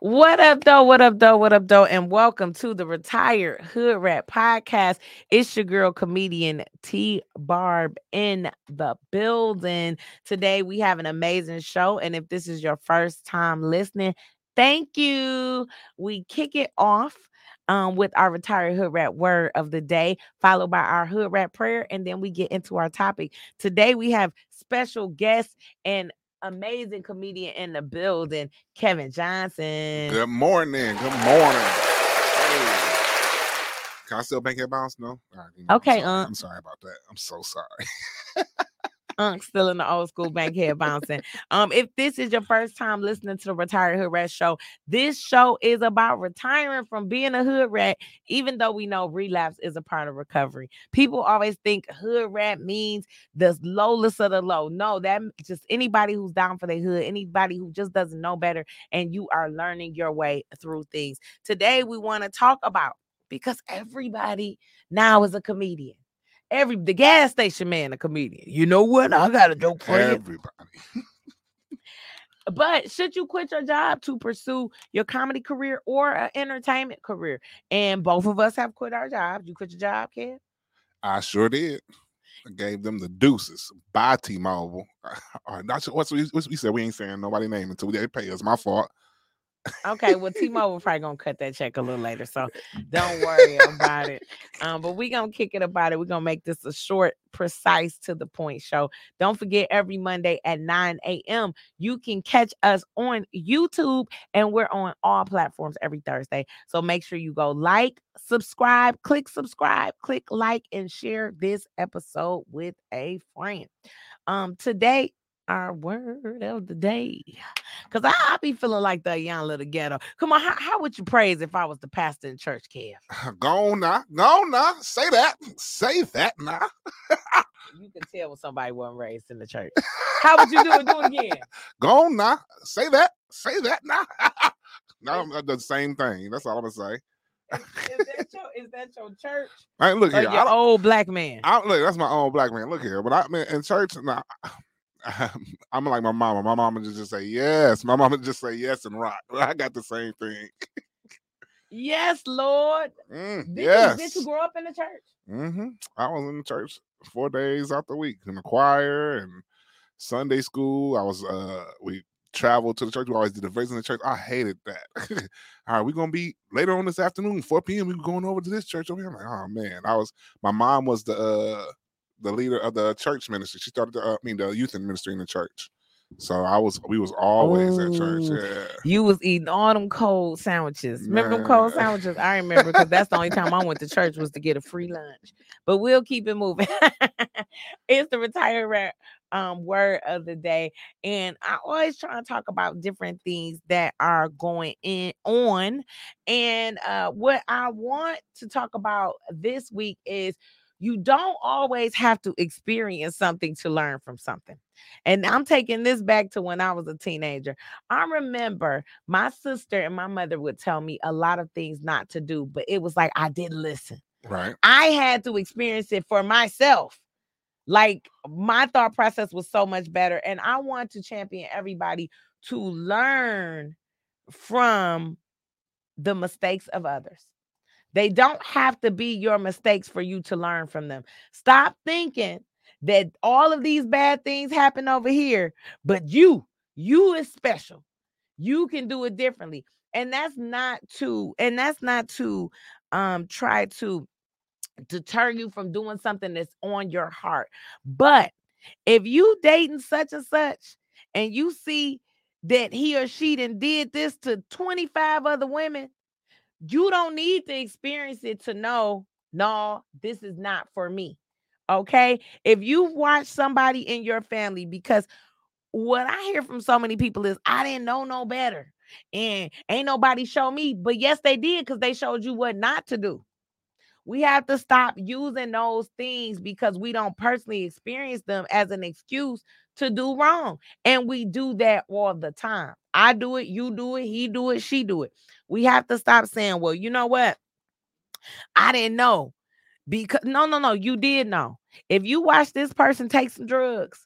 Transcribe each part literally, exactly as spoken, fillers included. What up, though? What up, though? What up, though? And welcome to the Retired Hoodrat Podcast. It's your girl, comedian T Barb in the building. Today, we have an amazing show. And if this is your first time listening, thank you. We kick it off um, with our Retired Hoodrat word of the day, followed by our Hoodrat prayer. And then we get into our topic. Today, we have special guests and amazing comedian in the building, Kevin Johnson. Good morning. Good morning. Hey. Can I still make that bounce? No? All right, okay, I'm sorry. Um, I'm sorry about that. I'm so sorry. Unc still in the old school bankhead bouncing. Um, if this is your first time listening to the Retired Hoodrat Show, this show is about retiring from being a hood rat, even though we know relapse is a part of recovery. People always think hood rat means the lowest of the low. No, that just anybody who's down for their hood, anybody who just doesn't know better, and you are learning your way through things. Today, we want to talk about, because everybody now is a comedian. Every the gas station man, a comedian. You know what? I got a joke for everybody. But should you quit your job to pursue your comedy career or an entertainment career? And both of us have quit our jobs. You quit your job, kid? I sure did. I gave them the deuces. Bye, T-Mobile. Not sure what we, we said. We ain't saying nobody's name until they pay us. My fault. Okay, well, T-Mobile probably gonna cut that check a little later, so don't worry about it. Um, but we're gonna kick it about it. We're gonna make this a short, precise, to the point show. Don't forget, every Monday at nine a.m., you can catch us on YouTube, and we're on all platforms every Thursday. So make sure you go like, subscribe, click subscribe, click like, and share this episode with a friend. Um, today, our word of the day, because I, I be feeling like the young little ghetto. Come on, how, how would you praise if I was the pastor in church, Kev? Go on now, go on now, say that, say that now. You can tell when somebody wasn't raised in the church. How would you do it, do it again? Go on now, say that, say that now. No, the same thing, that's all I'm gonna say. Is, is, that your, is that your church? Right, look here, your old black man. I, look, that's my old black man. Look here, but I mean, in church now. I'm like my mama. My mama just say yes. My mama just say yes and rock. I got the same thing. Yes, Lord. Mm, did, yes. You, did you grow up in the church? Mm-hmm. I was in the church four days out the week in the choir and Sunday school. I was. Uh, we traveled to the church. We always did the verse in the church. I hated that. All right, we're gonna be later on this afternoon, four p.m. We were going over to this church over here. I'm like, oh man. I was. My mom was the. Uh, the leader of the church ministry. She started the, uh, I mean, the youth ministry in the church. So I was, we was always Ooh, at church. Yeah. You was eating all them cold sandwiches. Remember Man. them cold sandwiches? I remember, because that's the only time I went to church was to get a free lunch. But we'll keep it moving. It's the Retired um, word of the day. And I always try to talk about different things that are going in on. And uh, what I want to talk about this week is, you don't always have to experience something to learn from something. And I'm taking this back to when I was a teenager. I remember my sister and my mother would tell me a lot of things not to do, but it was like I didn't listen. Right. I had to experience it for myself. Like, my thought process was so much better. And I want to champion everybody to learn from the mistakes of others. They don't have to be your mistakes for you to learn from them. Stop thinking that all of these bad things happen over here, but you, you is special. You can do it differently. And that's not to, and that's not to um, try to deter you from doing something that's on your heart. But if you dating such and such, and you see that he or she done did this to twenty-five other women, you don't need to experience it to know, no, this is not for me, okay? If you watch somebody in your family, because what I hear from so many people is, I didn't know no better, and ain't nobody show me, but yes, they did, because they showed you what not to do. We have to stop using those things because we don't personally experience them as an excuse to do wrong. And we do that all the time. I do it, you do it, he do it, she do it. We have to stop saying, well, you know what? I didn't know. Because no, no, no, you did know. If you watch this person take some drugs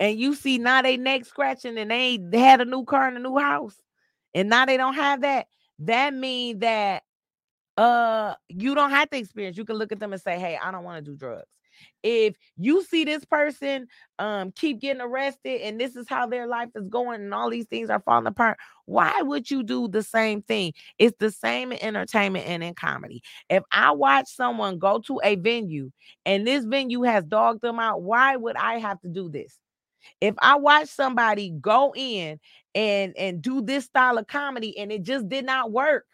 and you see now they neck scratching and they had a new car and a new house, and now they don't have that, that means that uh you don't have the experience. You can look at them and say, hey, I don't want to do drugs. If you see this person um keep getting arrested and this is how their life is going and all these things are falling apart, why would you do the same thing? It's the same in entertainment and in comedy. If I watch someone go to a venue and this venue has dogged them out, why would I have to do this? If I watch somebody go in and and do this style of comedy and it just did not work,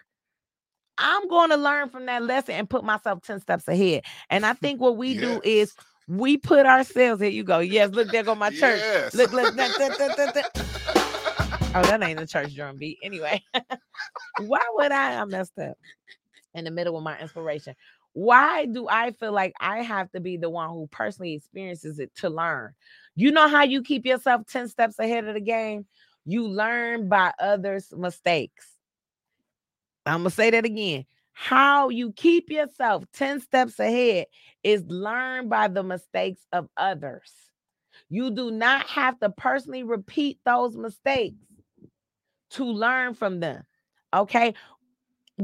I'm going to learn from that lesson and put myself ten steps ahead. And I think what we yes. do is we put ourselves, here you go. Yes, look, there go my church. Yes. Look, look. Da, da, da, da, da. Oh, that ain't a church drum beat. Anyway, why would I, I messed up in the middle of my inspiration. Why do I feel like I have to be the one who personally experiences it to learn? You know how you keep yourself ten steps ahead of the game? You learn by others' mistakes. I'm going to say that again. How you keep yourself ten steps ahead is learn by the mistakes of others. You do not have to personally repeat those mistakes to learn from them, okay?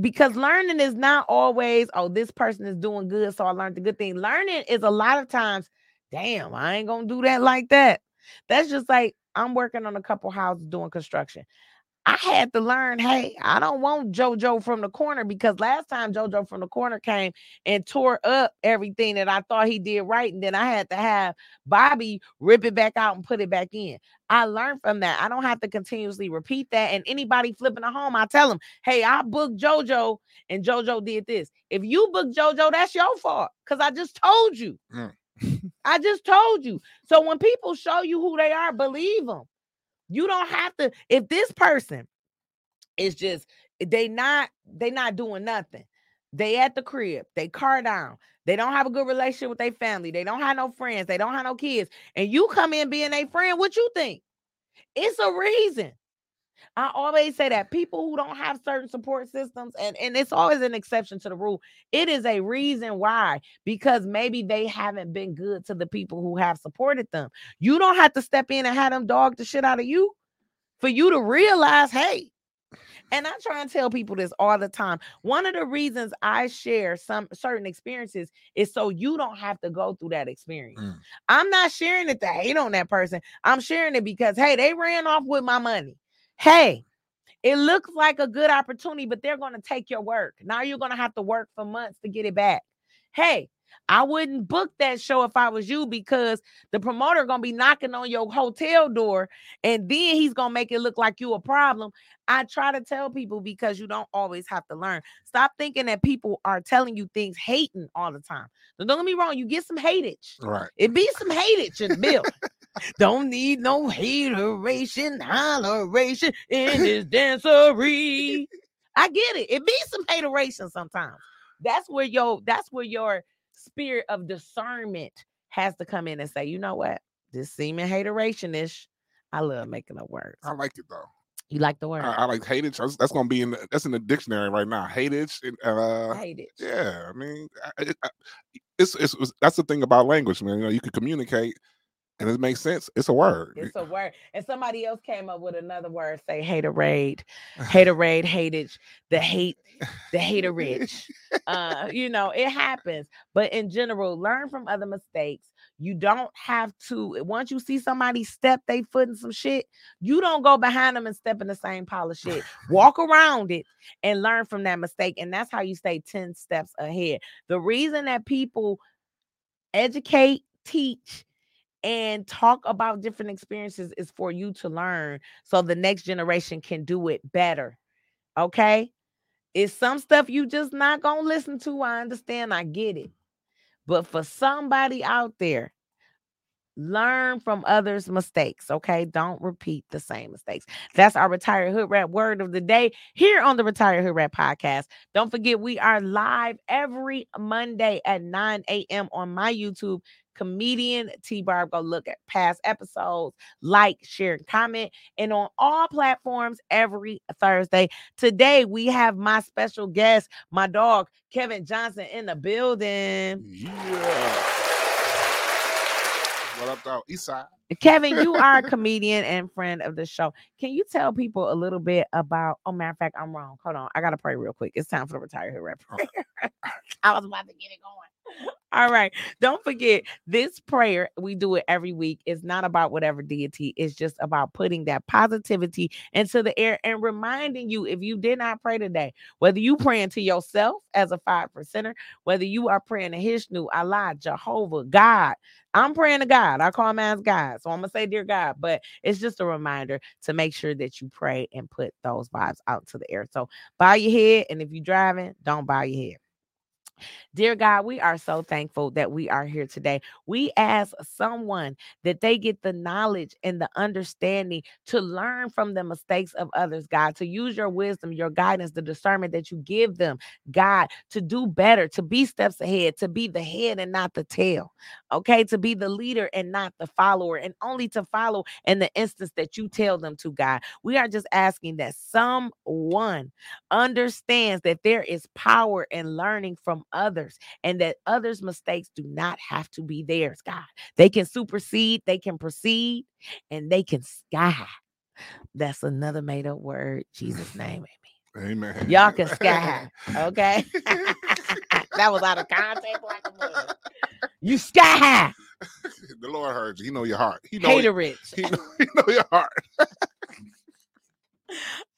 Because learning is not always, oh, this person is doing good, so I learned the good thing. Learning is a lot of times, damn, I ain't going to do that like that. That's just like I'm working on a couple houses doing construction. I had to learn, hey, I don't want JoJo from the corner, because last time JoJo from the corner came and tore up everything that I thought he did right. And then I had to have Bobby rip it back out and put it back in. I learned from that. I don't have to continuously repeat that. And anybody flipping a home, I tell them, hey, I booked JoJo and JoJo did this. If you book JoJo, that's your fault, because I just told you. Mm. I just told you. So when people show you who they are, believe them. You don't have to. If this person is just, they not, they not doing nothing. They at the crib, they car down. They don't have a good relationship with their family. They don't have no friends. They don't have no kids. And you come in being a friend, what you think? It's a reason. I always say that people who don't have certain support systems, and, and it's always an exception to the rule. It is a reason why, because maybe they haven't been good to the people who have supported them. You don't have to step in and have them dog the shit out of you for you to realize, hey, and I try and tell people this all the time. One of the reasons I share some certain experiences is so you don't have to go through that experience. Mm. I'm not sharing it to hate on that person. I'm sharing it because, hey, they ran off with my money. Hey, it looks like a good opportunity, but they're going to take your work. Now you're going to have to work for months to get it back. Hey, I wouldn't book that show if I was you, because the promoter going to be knocking on your hotel door, and then he's going to make it look like you a problem. I try to tell people, because you don't always have to learn. Stop thinking that people are telling you things hating all the time. Now, don't get me wrong. You get some hateage. Right. It be some hateage in the building. Don't need no hateration, holleration in this dancery. I get it. It be some hateration sometimes. That's where your that's where your spirit of discernment has to come in and say, you know what? This seeming hateration-ish. I love making up words. I like it though. You like the word? I, I like hateage. That's, that's gonna be in the, that's in the dictionary right now. Hateage. Uh, hateage. Yeah, I mean, I, I, it's, it's it's that's the thing about language, man. You know, you can communicate. And it makes sense. It's a word. It's a word. And somebody else came up with another word. Say haterade, haterade, hatage, the hate, the haterage. Uh, you know, it happens. But in general, learn from other mistakes. You don't have to. Once you see somebody step their foot in some shit, you don't go behind them and step in the same pile of shit. Walk around it and learn from that mistake. And that's how you stay ten steps ahead. The reason that people educate, teach, and talk about different experiences is for you to learn so the next generation can do it better, okay? It's some stuff you just not going to listen to. I understand. I get it. But for somebody out there, learn from others' mistakes, okay? Don't repeat the same mistakes. That's our Retired Hood Rat word of the day here on the Retired Hood Rat Podcast. Don't forget, we are live every Monday at nine a.m. on my YouTube Comedian T-Barb. Go look at past episodes, like, share, and comment, and on all platforms every Thursday. Today, we have my special guest, my dog, Kevin Johnson, in the building. Yeah. What up, dog? Eastside. Kevin, you are a comedian and friend of the show. Can you tell people a little bit about, oh, matter of fact, I'm wrong. Hold on. I got to pray real quick. It's time for the Retired Hoodrat prayer. I was about to get it going. All right. Don't forget, this prayer, we do it every week. It's not about whatever deity. It's just about putting that positivity into the air and reminding you, if you did not pray today, whether you praying to yourself as a five percenter, whether you are praying to Hishnu, Allah, Jehovah, God. I'm praying to God. I call my God. So I'm going to say, dear God, but it's just a reminder to make sure that you pray and put those vibes out to the air. So bow your head. And if you're driving, don't bow your head. Dear God, we are so thankful that we are here today. We ask someone that they get the knowledge and the understanding to learn from the mistakes of others, God, to use your wisdom, your guidance, the discernment that you give them, God, to do better, to be steps ahead, to be the head and not the tail, okay, to be the leader and not the follower, and only to follow in the instance that you tell them to, God. We are just asking that someone understands that there is power in learning from others, and that others' mistakes do not have to be theirs, God. They can supersede, they can proceed, and they can sky. That's another made up word. Jesus' name, amen. Amen. Y'all can sky, okay? That was out of context like a word. You sky high. The Lord heard you. He know your heart. He know Hater it. He know, he know your heart.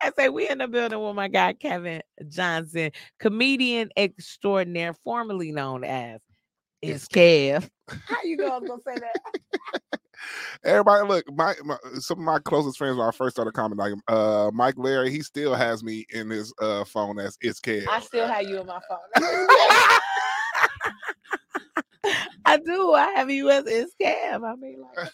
I say we in the building with my guy, Kevin Johnson, comedian extraordinaire, formerly known as It's Kev. How you know I was going to say that? Everybody, look, my, my some of my closest friends when I first started comedy, like uh, Mike Larry, he still has me in his uh, phone as It's Kev. I still have you in my phone. I do. I have you as It's Kev. I mean, like,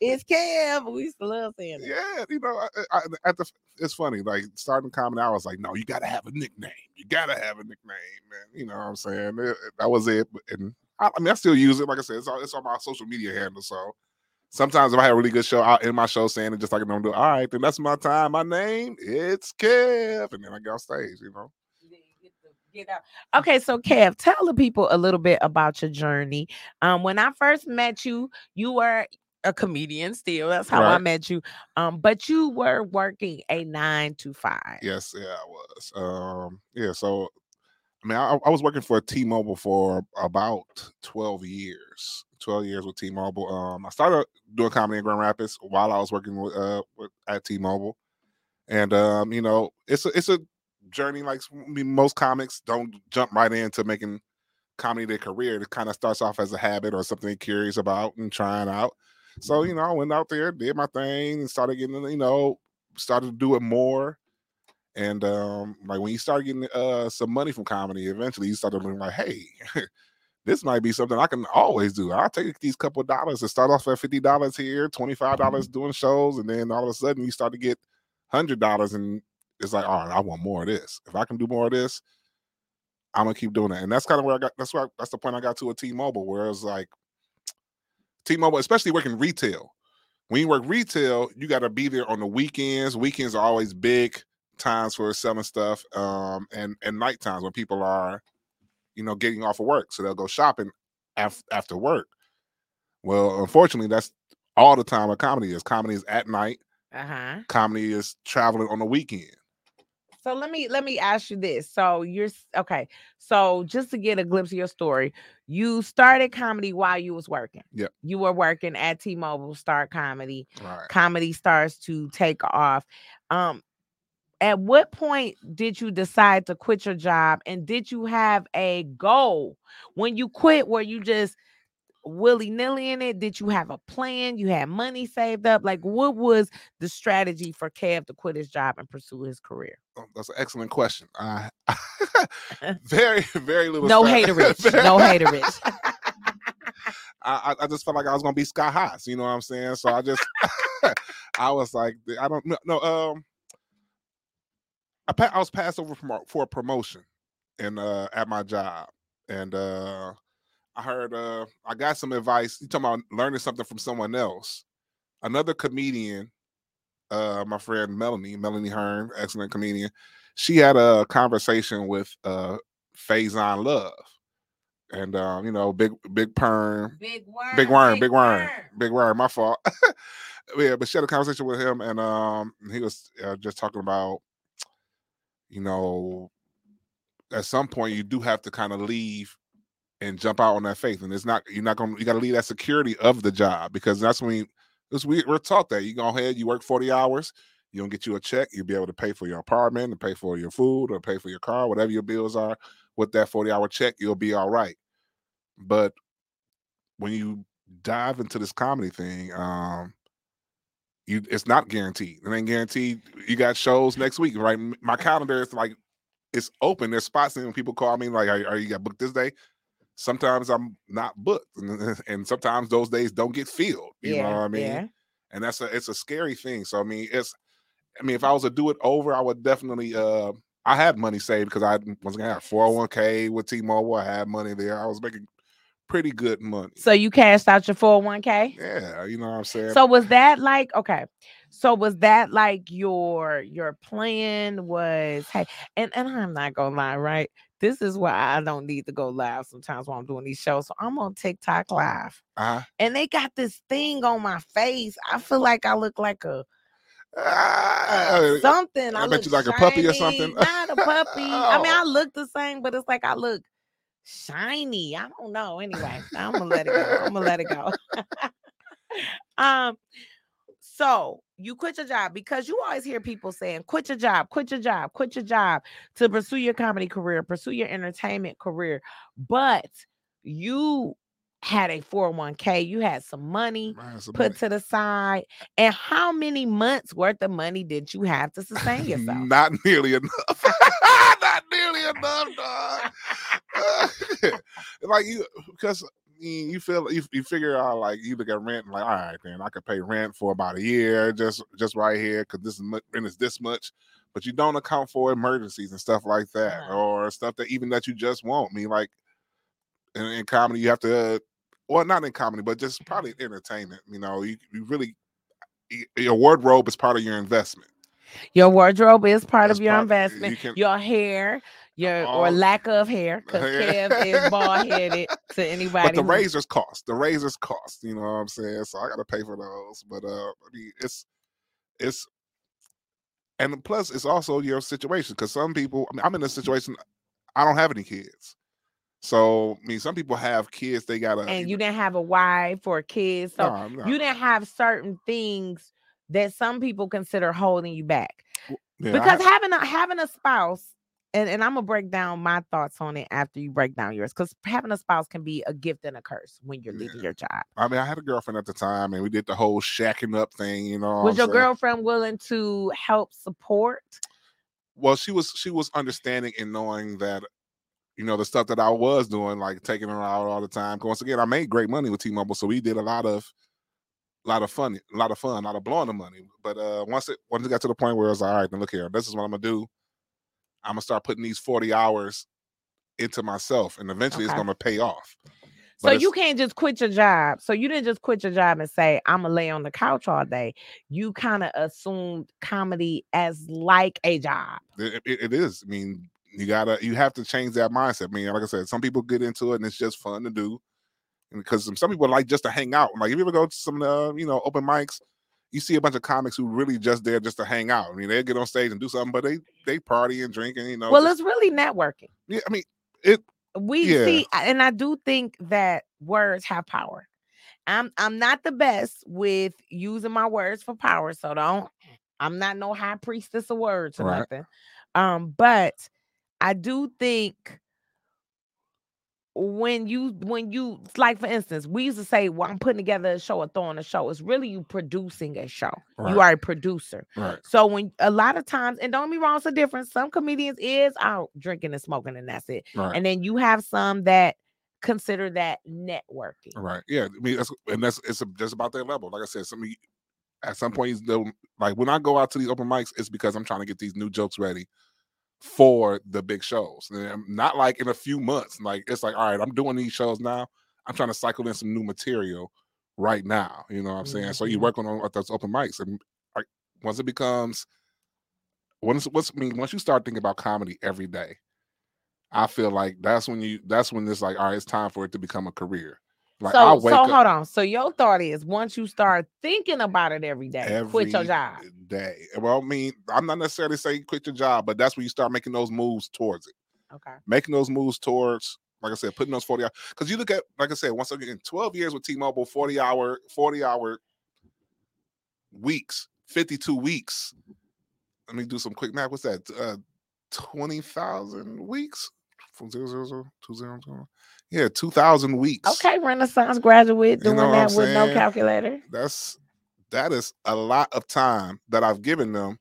It's Kev. We used to love saying that. Yeah, you know, I, I, at the, it's funny. Like, starting comedy, I was like, no, you got to have a nickname. You got to have a nickname, man. You know what I'm saying? It, that was it. And I, I mean, I still use it. Like I said, it's, all, it's on my social media handle. So sometimes if I have a really good show, I'll end my show saying it just like I don't do. All right, then that's my time. My name, It's Kev. And then I get on stage, you know. Okay, so Kev, tell the people a little bit about your journey. Um, when I first met you, you were a comedian still. That's how right. I met you. Um, but you were working a nine to five. Yes, yeah, I was. Um, yeah, so I mean, I, I was working for T-Mobile for about twelve years. twelve years with T-Mobile. Um, I started doing comedy in Grand Rapids while I was working with, uh, with at T-Mobile, and um, you know, it's a, it's a journey. Like most comics don't jump right into making comedy their career. It kind of starts off as a habit or something they're curious about and trying out. So, you know, I went out there, did my thing, and started getting, you know, started to do it more. And um, like when you start getting uh some money from comedy, eventually you start looking like, hey, this might be something I can always do. I'll take these couple of dollars and start off at fifty dollars here, twenty-five dollars mm-hmm. doing shows, and then all of a sudden you start to get one hundred dollars and it's like, all right, I want more of this. If I can do more of this, I'm gonna keep doing it. And that's kind of where I got. That's where. That's the point I got to at T-Mobile, where it's like, T-Mobile, especially working retail. When you work retail, you got to be there on the weekends. Weekends are always big times for selling stuff, um, and and night times when people are, you know, getting off of work, so they'll go shopping af- after work. Well, unfortunately, that's all the time a comedy is. Comedy is at night. Uh-huh. Comedy is traveling on the weekend. So let me let me ask you this. So you're okay. So just to get a glimpse of your story, you started comedy while you was working. Yeah. You were working at T-Mobile, start comedy. Right. Comedy starts to take off. Um, at what point did you decide to quit your job? And did you have a goal? When you quit, were you just willy-nilly in it? Did you have a plan? You had money saved up? Like, what was the strategy for Kev to quit his job and pursue his career? Oh, that's an excellent question. I very, very little. No haterage. No haterage. I, I just felt like I was gonna be sky high. So you know what I'm saying? So I just, I was like, I don't know. No, um, I, pa- I was passed over from, for a promotion, and uh, at my job, and uh. I heard, uh, I got some advice. You're talking about learning something from someone else. Another comedian, uh, my friend Melanie, Melanie Hearn, excellent comedian. She had a conversation with uh, Faizon Love, and um, you know, big big perm, big worm, big worm, big worm, big worm. My fault. Yeah, but she had a conversation with him, and um, he was uh, just talking about, you know, at some point you do have to kind of leave and jump out on that faith, and it's not you're not gonna you got to leave that security of the job, because that's when you, it's, we we're taught that you go ahead, you work forty hours. You don't get you a check, you'll be able to pay for your apartment and pay for your food or pay for your car, whatever your bills are. With that forty-hour check, you'll be all right. But when you dive into this comedy thing, um, you it's not guaranteed. It ain't guaranteed. You got shows next week, right? My calendar is like, it's open. There's spots in when people call me like, are, are you got booked this day? Sometimes I'm not booked. And, and sometimes those days don't get filled. You yeah, know what I mean? Yeah. And that's a, it's a scary thing. So, I mean, it's, I mean, if I was to do it over, I would definitely. Uh, I had money saved because I was gonna have four oh one k with T-Mobile. I had money there. I was making pretty good money. So you cashed out your four oh one k? Yeah, you know what I'm saying. So was that like okay? So was that like your your plan was? Hey, and and I'm not gonna lie, right? This is why I don't need to go live sometimes while I'm doing these shows. So I'm on TikTok live, uh-huh. and they got this thing on my face. I feel like I look like a. Uh, something I, I bet you like shiny. A puppy or something. Not a puppy. oh. I mean, I look the same, but it's like I look shiny. I don't know. Anyway, I'm gonna let it go. I'm gonna let it go. um, so you quit your job because you always hear people saying, "Quit your job, quit your job, quit your job to pursue your comedy career, pursue your entertainment career," but you had a four oh one k, you had some money Man, put money. to the side. And how many months worth of money did you have to sustain yourself? Not nearly enough. Not nearly enough, dog. Like you, because you feel you, you figure out like you look at rent and like, all right, then I could pay rent for about a year, just just right here, because this is rent is this much. But you don't account for emergencies and stuff like that, uh-huh. or stuff that even that you just want. I mean, like. In, in comedy, you have to, uh, well, not in comedy, but just probably entertainment. You know, you, you really, you, your wardrobe is part of your investment. Your wardrobe is part That's of your part, investment. You can, your hair, your all, or lack of hair, because Kev is bald headed to anybody. But the who, razors cost. The razors cost. You know what I'm saying? So I got to pay for those. But uh, I mean, it's it's, and plus it's also your situation, because some people. I mean, I'm in a situation. I don't have any kids. So, I mean, some people have kids, they gotta. And you didn't have a wife or kids. So no, no. you didn't have certain things that some people consider holding you back. Yeah, because I, having a having a spouse, and, and I'm gonna break down my thoughts on it after you break down yours, because having a spouse can be a gift and a curse when you're leaving yeah. your job. I mean, I had a girlfriend at the time, and we did the whole shacking up thing, you know. Was your girlfriend willing to help support? Well, she was she was understanding and knowing that. You know, the stuff that I was doing, like taking her out all the time. Once again, I made great money with T-Mobile, so we did a lot of, lot of fun, a lot of fun, a lot of blowing the money. But uh, once it once it got to the point where I was like, all right, then look here, this is what I'm gonna do. I'm gonna start putting these forty hours into myself, and eventually okay. it's gonna pay off. But so you can't just quit your job. So you didn't just quit your job and say, I'm going to lay on the couch all day. You kind of assumed comedy as like a job. It, it, it is. I mean, you gotta, you have to change that mindset. I mean, like I said, some people get into it and it's just fun to do, because some, some people like just to hang out. Like if you ever go to some, uh, you know, open mics, you see a bunch of comics who really just there just to hang out. I mean, they get on stage and do something, but they they party and drink and you know. Well, just, it's really networking. Yeah, I mean it. We yeah. see, and I do think that words have power. I'm I'm not the best with using my words for power, so don't. I'm not no high priestess of words or right. nothing. Um, but. I do think when you, when you, like for instance, we used to say, well, I'm putting together a show or throwing a show. It's really you producing a show. Right. You are a producer. Right. So when a lot of times, and don't be wrong, it's a difference. Some comedians is out drinking and smoking and that's it. Right. And then you have some that consider that networking. Right. Yeah. I mean, that's, and that's, it's a, just about that level. Like I said, some of you, at some point, like when I go out to these open mics, it's because I'm trying to get these new jokes ready for the big shows, and I'm not like in a few months. Like it's like, all right, I'm doing these shows now. I'm trying to cycle in some new material right now. You know what I'm saying? Mm-hmm. So you work on those open mics, and like once it becomes, once what's I mean, once you start thinking about comedy every day, I feel like that's when you that's when it's like, all right, it's time for it to become a career. Like, so, I wake so up, hold on. So your thought is, once you start thinking about it every day, every quit your job. Day. Well, I mean, I'm not necessarily saying quit your job, but that's when you start making those moves towards it. Okay. Making those moves towards, like I said, putting those forty hours. Because you look at, like I said, once again, twelve years with T-Mobile, forty hour, forty hour weeks, fifty-two weeks. Let me do some quick math. What's that? Uh, twenty thousand weeks from zero zero zero two zero zero. Yeah, two thousand weeks. Okay, Renaissance graduate doing you know that with no calculator. That's that is a lot of time that I've given them.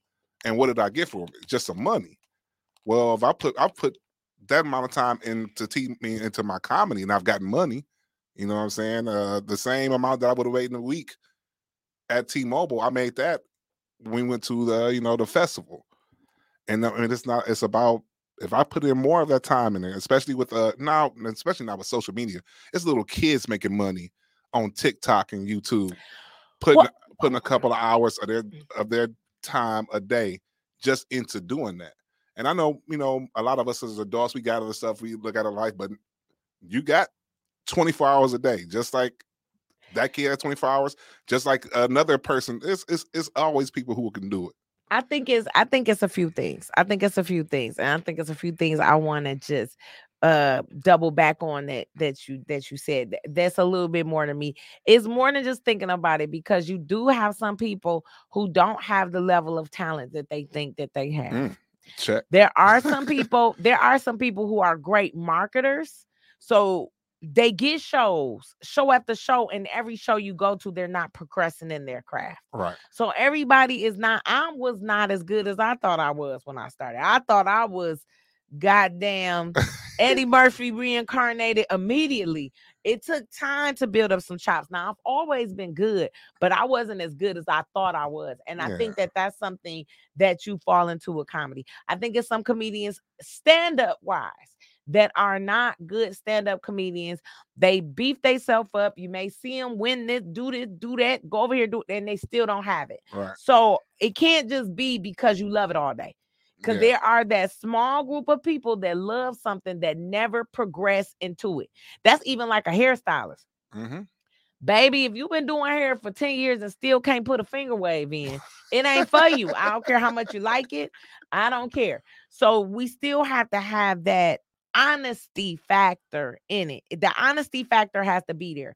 And what did I get for them? Just some money. Well, if I put I put that amount of time into te- me into my comedy, and I've gotten money. You know what I'm saying? Uh, the same amount that I would have waited a week at T-Mobile, I made that when we went to the you know the festival. And I mean, it's not. It's about. If I put in more of that time in there, especially with uh now, especially now with social media, it's little kids making money on TikTok and YouTube, putting what? putting a couple of hours of their of their time a day just into doing that. And I know, you know, a lot of us as adults, we got other stuff, we look at our life, but you got twenty-four hours a day, just like that kid had twenty-four hours, just like another person. It's it's it's always people who can do it. I think it's I think it's a few things. I think it's a few things. And I think it's a few things I want to just uh double back on that that you that you said. That's a little bit more to me. It's more than just thinking about it, because you do have some people who don't have the level of talent that they think that they have. Mm, check. There are some people, there are some people who are great marketers. So they get shows, show after show, and every show you go to, they're not progressing in their craft. Right. So everybody is not, I was not as good as I thought I was when I started. I thought I was goddamn Eddie Murphy reincarnated immediately. It took time to build up some chops. Now, I've always been good, but I wasn't as good as I thought I was. And I yeah. think that that's something that you fall into with comedy. I think it's some comedians stand-up wise that are not good stand-up comedians. They beef themselves up. You may see them win this, do this, do that, go over here, do it, and they still don't have it. Right. So it can't just be because you love it all day. Because yeah. there are that small group of people that love something that never progress into it. That's even like a hairstylist. Mm-hmm. Baby, if you've been doing hair for ten years and still can't put a finger wave in, it ain't for you. I don't care how much you like it. I don't care. So we still have to have that honesty factor in it. The honesty factor has to be there.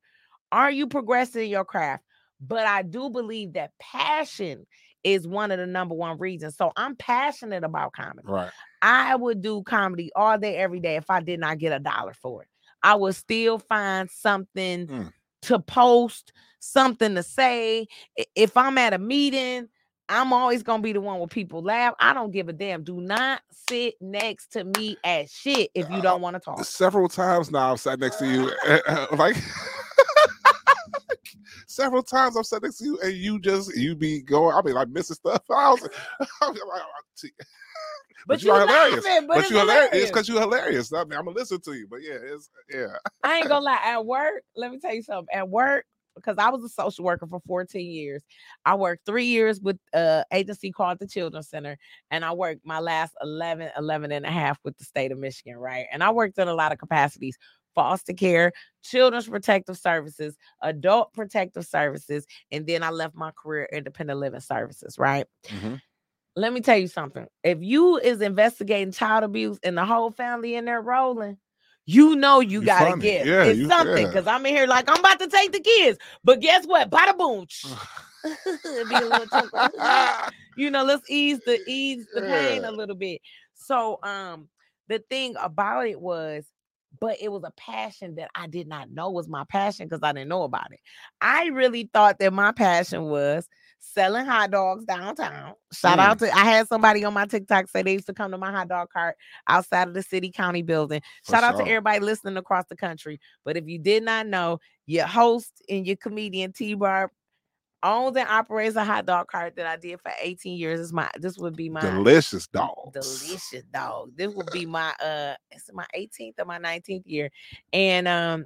Are you progressing in your craft? But I do believe that passion is one of the number one reasons. So I'm passionate about comedy. Right. I would do comedy all day, every day if I did not get a dollar for it. I would still find something mm. to post, something to say. If I'm at a meeting, I'm always going to be the one where people laugh. I don't give a damn. Do not sit next to me at shit if you don't want to talk. Uh, several times now I've sat next to you. Uh, like, several times I've sat next to you and you just, you be going, I mean, like missing stuff. I was, I was like, but, but you're hilarious. Laughing, but but you're hilarious. It's because you're hilarious. I mean, I'm going to listen to you. But yeah, it's, yeah. I ain't going to lie. At work, let me tell you something. At work, because I was a social worker for fourteen years. I worked three years with an agency called the Children's Center. And I worked my last eleven, eleven and a half with the state of Michigan, right? And I worked in a lot of capacities. Foster care, children's protective services, adult protective services. And then I left my career independent living services, right? Mm-hmm. Let me tell you something. If you is investigating child abuse and the whole family in there rolling, you know you, you got to get it. Yeah, it's you, something, because yeah. I'm in here like, I'm about to take the kids. But guess what? Bada boom. It'd be a little you know, let's ease the ease the yeah. pain a little bit. So um, the thing about it was, but it was a passion that I did not know was my passion because I didn't know about it. I really thought that my passion was selling hot dogs downtown. Shout mm. out to, I had somebody on my TikTok say they used to come to my hot dog cart outside of the city county building. For Shout sure. out to everybody listening across the country. But if you did not know, your host and your comedian T-Barb owns and operates a hot dog cart that I did for eighteen years. It's my, this would be my delicious dog. Delicious dog. This would be my uh it's my eighteenth or my nineteenth year. And um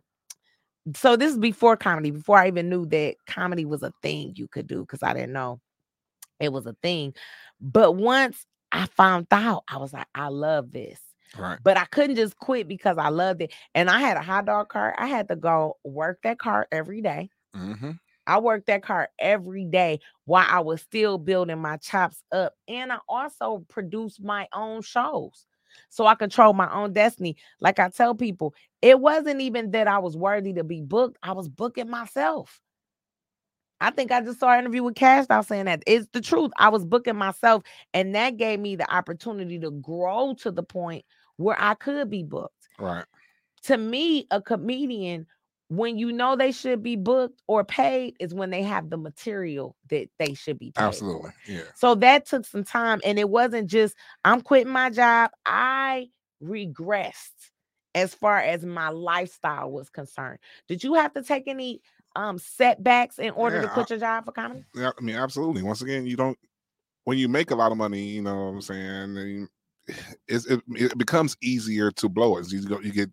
so this is before comedy, before I even knew that comedy was a thing you could do, because I didn't know it was a thing. But once I found out, I was like, I love this. Right. But I couldn't just quit because I loved it. And I had a hot dog cart. I had to go work that cart every day. Mm-hmm. I worked that cart every day while I was still building my chops up. And I also produced my own shows. So I controlled my own destiny. Like I tell people, it wasn't even that I was worthy to be booked. I was booking myself. I think I just saw an interview with Cash Thou saying that. It's the truth. I was booking myself. And that gave me the opportunity to grow to the point where I could be booked. Right. To me, a comedian, when you know they should be booked or paid, is when they have the material that they should be paid. Absolutely. Yeah. So that took some time. And it wasn't just, I'm quitting my job. I regressed as far as my lifestyle was concerned. Did you have to take any um, setbacks in order yeah, to quit I, your job for comedy? Yeah, I mean, absolutely. Once again, you don't, when you make a lot of money, you know what I'm saying? You, it's, it, it becomes easier to blow it. You, go, you get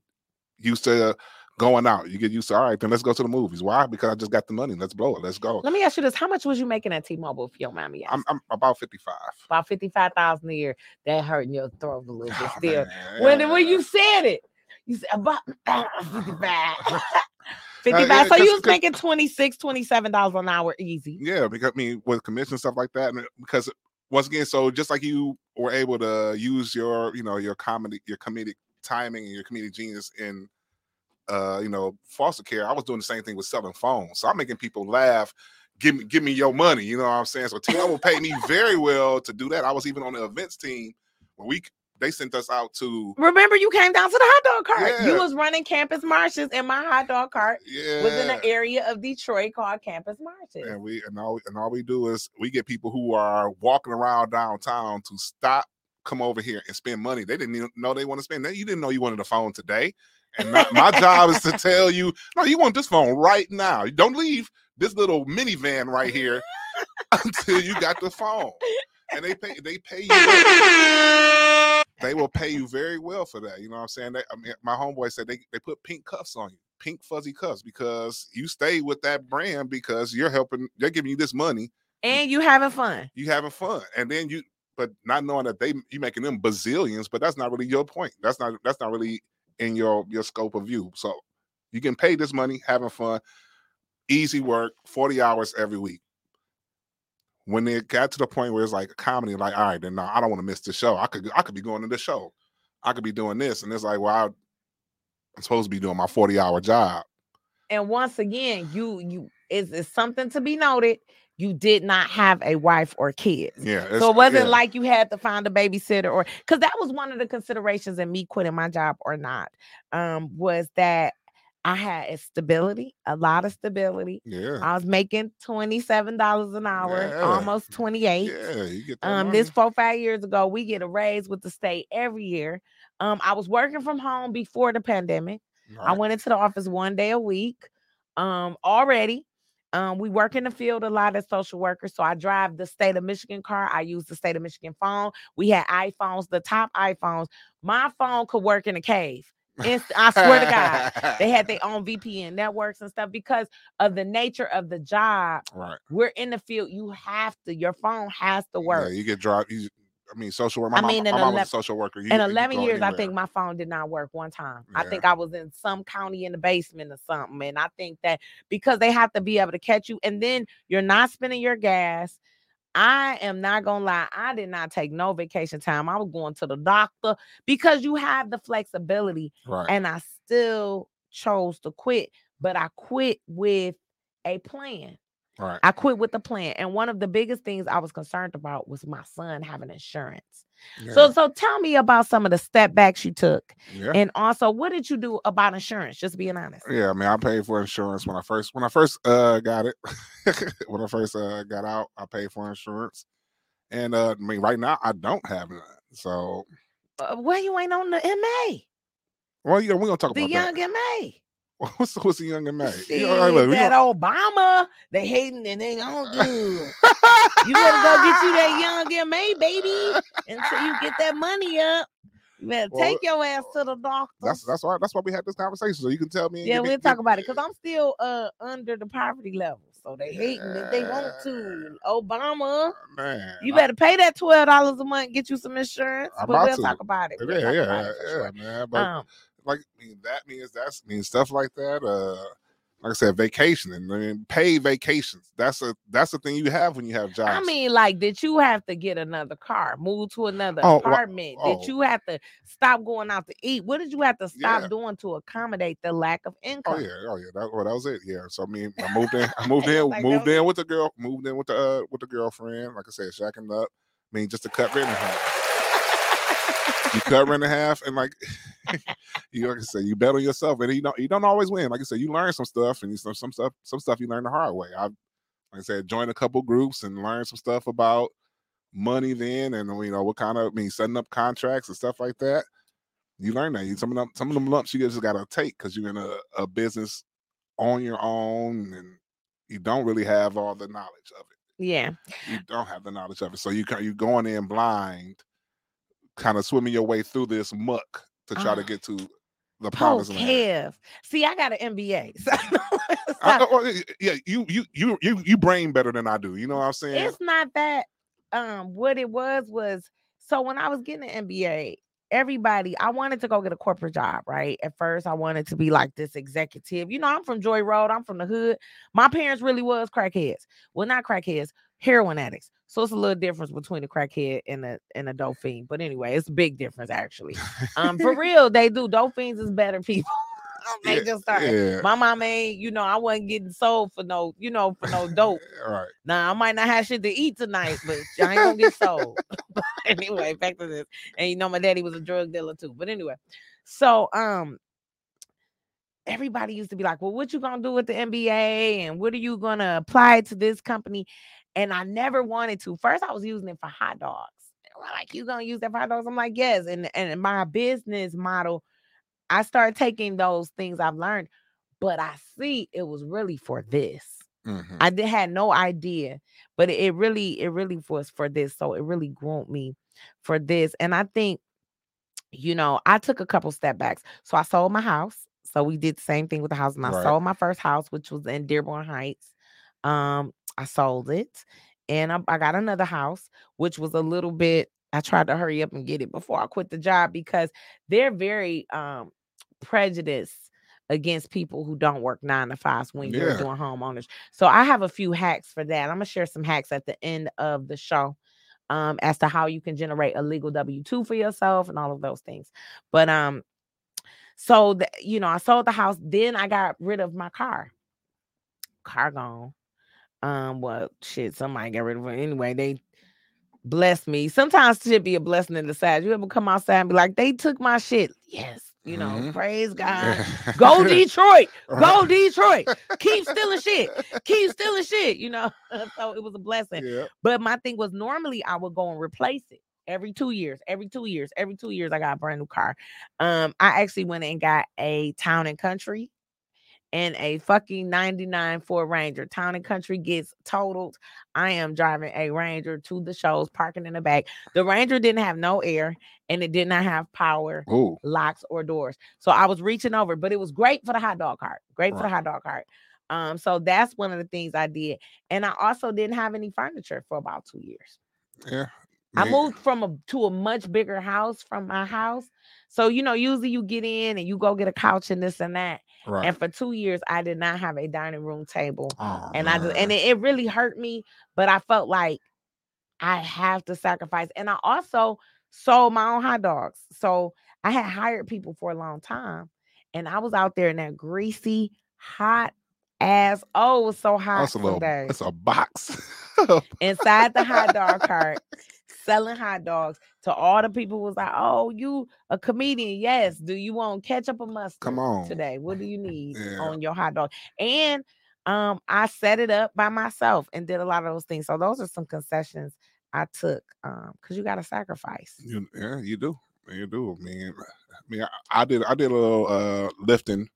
used to, uh, going out, you get used to, all right, then let's go to the movies. Why? Because I just got the money. Let's blow it. Let's go. Let me ask you this: how much was you making at T-Mobile, if you don't mind me asking? I'm, I'm about fifty-five. About fifty-five thousand a year. That hurting your throat a little bit oh, still. Man. When when you said it, you said about fifty-five. fifty-five. Uh, yeah, so you was making twenty-six, twenty-seven dollars an hour easy. Yeah, because I mean, with commission stuff like that, because once again, so just like you were able to use your, you know, your comedy, your comedic timing, and your comedic genius in. Uh, you know, foster care, I was doing the same thing with selling phones. So I'm making people laugh. Give me, give me your money. You know what I'm saying? So T-Mobile paid me very well to do that. I was even on the events team when we they sent us out to. Remember, you came down to the hot dog cart. Yeah. You was running campus marches, and my hot dog cart yeah. was in an area of Detroit called campus marches. And we and all and all we do is we get people who are walking around downtown to stop, come over here and spend money. They didn't even know they want to spend. You didn't know you wanted a phone today. And my, my job is to tell you, no, you want this phone right now. Don't leave this little minivan right here until you got the phone. And they pay, they pay you. Well. They will pay you very well for that. You know what I'm saying? They, I mean, my homeboy said they, they put pink cuffs on you, pink fuzzy cuffs, because you stay with that brand because you're helping. They're giving you this money. And you having fun. You having fun. And then you, but not knowing that they you making them bazillions, but that's not really your point. That's not that's not really. In your your scope of view. So you can pay this money, having fun, easy work, forty hours every week. When it got to the point where it's like a comedy, like, all right, then no, I don't want to miss the show. I could I could be going to the show. I could be doing this. And it's like, well, I, I'm supposed to be doing my forty-hour job. And once again, you you is it's something to be noted. You did not have a wife or kids. Yeah, so it wasn't yeah. like you had to find a babysitter or because that was one of the considerations in me quitting my job or not um, was that I had a stability, a lot of stability. Yeah, I was making twenty-seven dollars an hour, yeah. almost twenty-eight. Yeah, you get that um, money. This four, five years ago, we get a raise with the state every year. Um, I was working from home before the pandemic. Right. I went into the office one day a week um, already. Um, we work in the field a lot as social workers. So I drive the state of Michigan car. I use the state of Michigan phone. We had iPhones, the top iPhones. My phone could work in a cave. It's, I swear to God, they had their own V P N networks and stuff because of the nature of the job. Right. We're in the field. You have to, your phone has to work. Yeah, you get dropped. You, I mean, social worker. My I mean, mom, my mom was a social worker. You, in eleven years, anywhere. I think my phone did not work one time. Yeah. I think I was in some county in the basement or something. And I think that because they have to be able to catch you and then you're not spending your gas. I am not going to lie. I did not take no vacation time. I was going to the doctor because you have the flexibility. Right. And I still chose to quit, but I quit with a plan. Right. I quit with the plan. And one of the biggest things I was concerned about was my son having insurance. Yeah. So so tell me about some of the step backs you took. Yeah. And also, what did you do about insurance? Just being honest. Yeah, I mean, I paid for insurance when I first when I first uh, got it. When I first uh, got out, I paid for insurance. And uh, I mean, right now, I don't have none. So. Uh, well, you ain't on the M A. Well, yeah, we're going to talk the about the young that. M A. What's what's the younger man? See, you know, look, that gonna... Obama, they hating and they don't do. You better go get you that young M A, baby, until you get that money up. You better well, take your ass to the doctor. That's that's why that's why we had this conversation. So you can tell me. Yeah, we'll me, talk about it because I'm still uh under the poverty levels. so they hating if they want to. Obama, man, you better pay that twelve dollars a month, get you some insurance. I'm but we'll to. talk about it. We'll yeah, yeah, about it sure. yeah, man. But um, like I mean, that means that's I mean stuff like that. Uh, like I said, vacationing. I mean, paid vacations. That's a that's the thing you have when you have jobs. I mean, like, did you have to get another car, move to another oh, apartment? Well, oh. Did you have to stop going out to eat? What did you have to stop yeah. doing to accommodate the lack of income? Oh yeah, oh yeah, that, well, that was it. Yeah. So I mean, I moved in, I moved in, like moved in with the girl, moved in with the uh, with the girlfriend. Like I said, shacking up. I mean, just to cut rent in half. You cut rent in half, and like. you like I said, you bet on yourself, and you don't you don't always win. Like I said, you learn some stuff, and you, some some stuff some stuff you learn the hard way. I like I said, joined a couple groups and learned some stuff about money then, and you know what kind of I mean setting up contracts and stuff like that. You learn that you some of them some of them lumps you just gotta take because you're in a, a business on your own, and you don't really have all the knowledge of it. Yeah, you don't have the knowledge of it, so you you going in blind, kind of swimming your way through this muck. To try uh, to get to the promised land. See, I got an M B A. So I, well, yeah, you you you you you brain better than I do. You know what I'm saying? It's not that. Um, what it was was so when I was getting an M B A, everybody I wanted to go get a corporate job. Right at first, I wanted to be like this executive. You know, I'm from Joy Road. I'm from the hood. My parents really was crackheads. Well, not crackheads, heroin addicts. So it's a little difference between a crackhead and a and a dope fiend. But anyway, it's a big difference actually. Um, for real, they do. Dope fiends is better people. they yeah, just started. Yeah. My mama ain't, you know, I wasn't getting sold for no, you know, for no dope. Right. Now I might not have shit to eat tonight, but I ain't gonna get sold. But anyway, back to this. And you know, my daddy was a drug dealer too. But anyway, so um. everybody used to be like, well, what you gonna do with the M B A? And what are you gonna apply to this company? And I never wanted to. First, I was using it for hot dogs. They were like, you gonna use that for hot dogs? I'm like, yes. And and my business model, I started taking those things I've learned, but I see it was really for this. Mm-hmm. I did, had no idea, but it, it really, it really was for this. So it really groomed me for this. And I think, you know, I took a couple step backs. So I sold my house. So we did the same thing with the house, and I right. sold my first house, which was in Dearborn Heights. Um, I sold it, and I, I got another house, which was a little bit. I tried to hurry up and get it before I quit the job because they're very um, prejudiced against people who don't work nine to fives when yeah. you're doing homeowners. So I have a few hacks for that. I'm gonna share some hacks at the end of the show um, as to how you can generate a legal W two for yourself and all of those things. But um. So, the, you know, I sold the house. Then I got rid of my car. Car gone. Um, well, shit, somebody got rid of it. Anyway, they blessed me. Sometimes it should be a blessing in the side. You ever come outside and be like, they took my shit. Yes. You know, mm-hmm. praise God. Go Detroit. Go Detroit. Keep stealing shit. Keep stealing shit, you know. So it was a blessing. Yeah. But my thing was normally I would go and replace it. Every two years, every two years, every two years, I got a brand new car. Um, I actually went and got a Town and Country and a fucking ninety-nine Ford Ranger. Town and Country gets totaled. I am driving a Ranger to the shows, parking in the back. The Ranger didn't have no air and it did not have power, Ooh. locks, or doors. So I was reaching over, but it was great for the hot dog cart. Great right. for the hot dog cart. Um, so that's one of the things I did. And I also didn't have any furniture for about two years. Yeah. I moved from a to a much bigger house from my house. So, you know, usually you get in and you go get a couch and this and that. Right. And for two years, I did not have a dining room table. Oh, and man. I just, and it, it really hurt me. But I felt like I have to sacrifice. And I also sold my own hot dogs. So I had hired people for a long time. And I was out there in that greasy, hot ass. Oh, it was so hot. That's a, little, that's a box. Inside the hot dog cart. Selling hot dogs to all the people who was like, oh, you a comedian. Yes. Do you want ketchup or mustard? Come on. Today? What do you need yeah. on your hot dog? And um, I set it up by myself and did a lot of those things. So those are some concessions I took um, because you got to sacrifice. You, yeah, you do. You do. I mean, I, mean I, I did I did a little uh, lifting,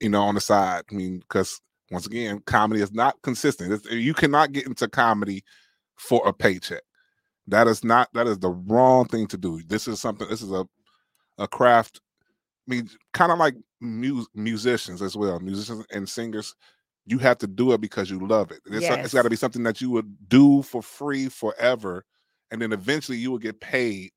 you know, on the side. I mean, because once again, comedy is not consistent. It's, you cannot get into comedy for a paycheck. That is not, that is the wrong thing to do. This is something, this is a a craft. I mean, kind of like mu- musicians as well. Musicians and singers, you have to do it because you love it. It's, yes. it's got to be something that you would do for free forever, and then eventually you will get paid.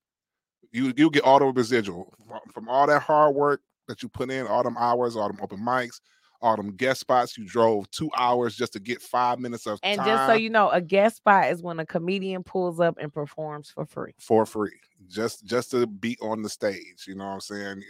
You you get all the residual from all that hard work that you put in, all them hours, all them open mics, all them guest spots. You drove two hours just to get five minutes of and time. And just so you know, a guest spot is when a comedian pulls up and performs for free. For free. Just just to be on the stage. You know what I'm saying?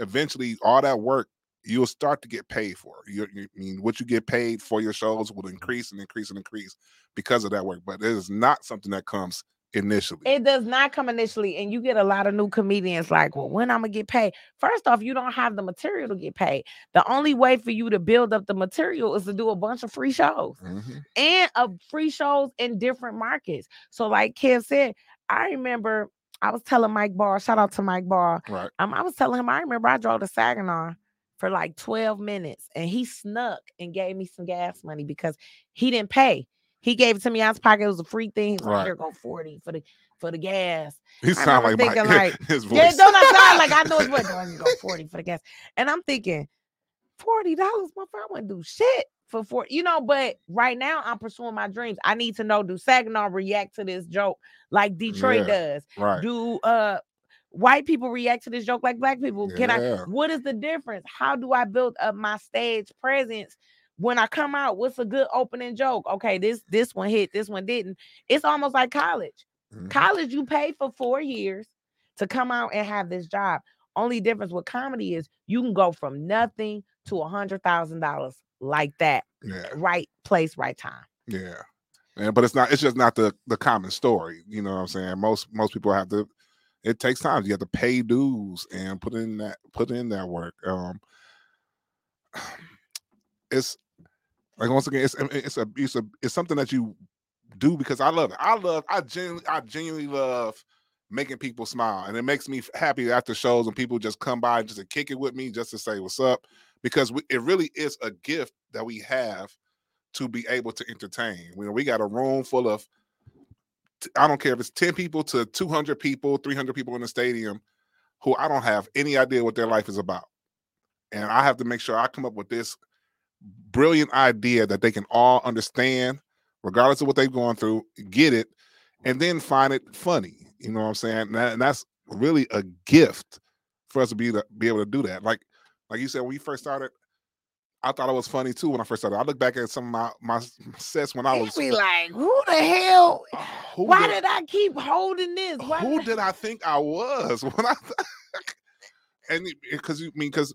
Eventually, all that work, you'll start to get paid for. You, you I mean, what you get paid for your shows will increase and increase and increase because of that work. But it is not something that comes initially. It does not come initially, and you get a lot of new comedians like, well, when I'm gonna get paid? First off, you don't have the material to get paid. The only way for you to build up the material is to do a bunch of free shows mm-hmm. and a free shows in different markets. So like Kev said, I remember I was telling Mike Barr, shout out to Mike Barr. Right. Um, I was telling him, I remember I drove to Saginaw for like twelve minutes, and he snuck and gave me some gas money because he didn't pay. He gave it to me out of his pocket. It was a free thing. He was right. like, here go forty for the for the gas. He sound like Mike. Like, his voice. Yeah, don't I sound like I know his voice. Don't go forty for the gas. And I'm thinking, forty dollars, my friend, I wouldn't do shit for forty dollars. You know, but right now I'm pursuing my dreams. I need to know, do Saginaw react to this joke like Detroit yeah, does? Right. Do uh white people react to this joke like black people? Yeah. Can I? What is the difference? How do I build up my stage presence? When I come out, what's a good opening joke? Okay, this this one hit, this one didn't. It's almost like college. Mm-hmm. College, you pay for four years to come out and have this job. Only difference with comedy is you can go from nothing to one hundred thousand dollars like that. Yeah. Right place, right time. Yeah. yeah. But it's not. It's just not the, the common story. You know what I'm saying? Most most people have to, it takes time. You have to pay dues and put in that, put in that work. Um, it's, Like once again, it's it's a it's a it's something that you do because I love it. I love I genuinely I genuinely love making people smile, and it makes me happy after shows when people just come by just to kick it with me, just to say what's up, because we, it really is a gift that we have to be able to entertain. You know, we got a room full of I don't care if it's ten people to two hundred people, three hundred people in the stadium, who I don't have any idea what their life is about, and I have to make sure I come up with this brilliant idea that they can all understand, regardless of what they've gone through, get it, and then find it funny. You know what I'm saying? And, that, and that's really a gift for us to be to be able to do that. Like, like you said, when you first started, I thought I was funny too when I first started. I look back at some of my, my sets when I was be like, who the hell? Who why did, did I keep holding this? Why who did I think I was when I? And because you I mean because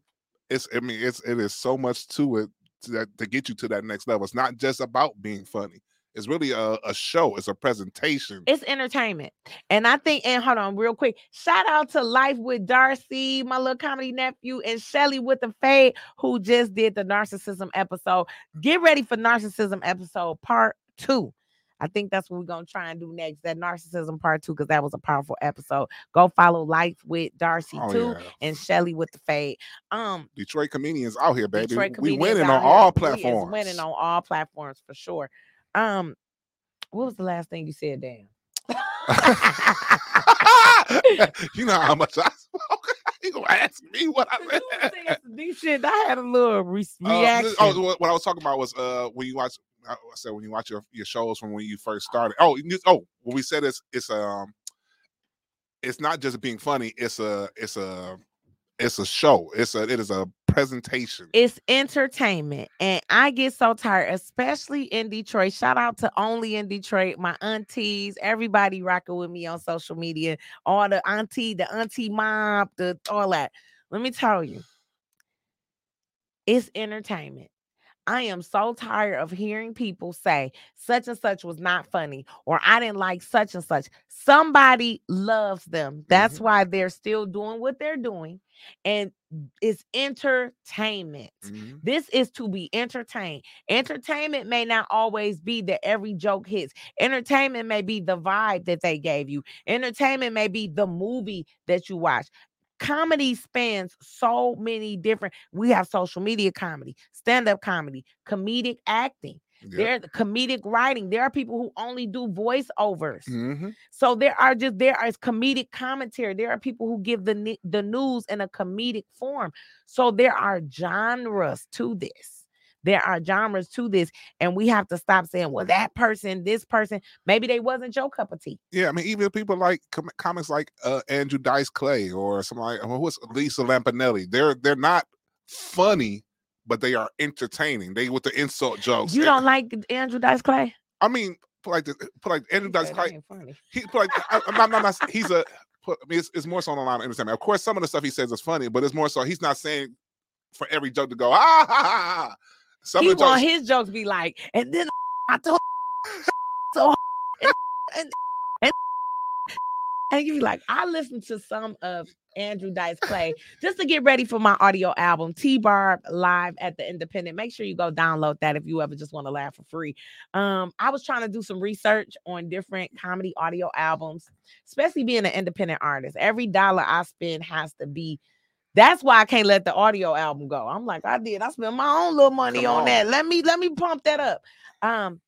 it's I mean it's it is so much to it. To, that, to get you to that next level. It's not just about being funny. It's really a, a show. It's a presentation. It's entertainment. And I think, and hold on real quick, shout out to Life with Darcy, my little comedy nephew, and Shelley with the Fade, who just did the narcissism episode. Get ready for narcissism episode part two. I think that's what we're going to try and do next, that narcissism part two, because that was a powerful episode. Go follow Life with Darcy, oh, too, yeah. and Shelley with the Fade. Um, Detroit comedians out here, baby. We winning on all platforms. We winning on all platforms, for sure. Um, what was the last thing you said, Dan? You know how much I spoke. You gonna ask me what I said? I had a little re- reaction. Uh, oh, what I was talking about was uh, when you watch... I said when you watch your, your shows from when you first started. Oh, oh, what we said is it's um it's not just being funny, it's a it's a it's a show. It's a it is a presentation. It's entertainment. And I get so tired, especially in Detroit. Shout out to Only in Detroit, my aunties, everybody rocking with me on social media, all the auntie, the auntie mob, the all that. Let me tell you, it's entertainment. I am so tired of hearing people say such and such was not funny, or I didn't like such and such. Somebody loves them. That's mm-hmm. why they're still doing what they're doing. And it's entertainment. Mm-hmm. This is to be entertained. Entertainment may not always be that every joke hits. Entertainment may be the vibe that they gave you. Entertainment may be the movie that you watch. Comedy spans so many different. We have social media comedy, stand-up comedy, comedic acting. Yep. There's comedic writing. There are people who only do voiceovers. Mm-hmm. So there are just there is comedic commentary. There are people who give the the news in a comedic form. So there are genres to this. There are genres to this, and we have to stop saying, well, that person, this person, maybe they wasn't your cup of tea. Yeah, I mean, even people like com- comics like uh, Andrew Dice Clay or somebody like, well, who's Lisa Lampanelli? They're they're not funny, but they are entertaining. They with the insult jokes. You don't and, like Andrew Dice Clay? I mean, put like the, put like Andrew Dice Clay. He put like I, I'm, not, I'm not. He's a. Put, I mean, it's, it's more so on the line of entertainment. Of course, some of the stuff he says is funny, but it's more so he's not saying for every joke to go ah ha ha. Some he of the want jokes, his jokes be like, and then I told so and and, and, and you be like, I listened to some of Andrew Dice Clay just to get ready for my audio album T-Barb Live at the Independent. Make sure you go download that if you ever just want to laugh for free. um I was trying to do some research on different comedy audio albums, especially being an independent artist. Every dollar I spend has to be That's why I can't let the audio album go. I'm like, I did. I spent my own little money on, on that. Let me let me pump that up. Um,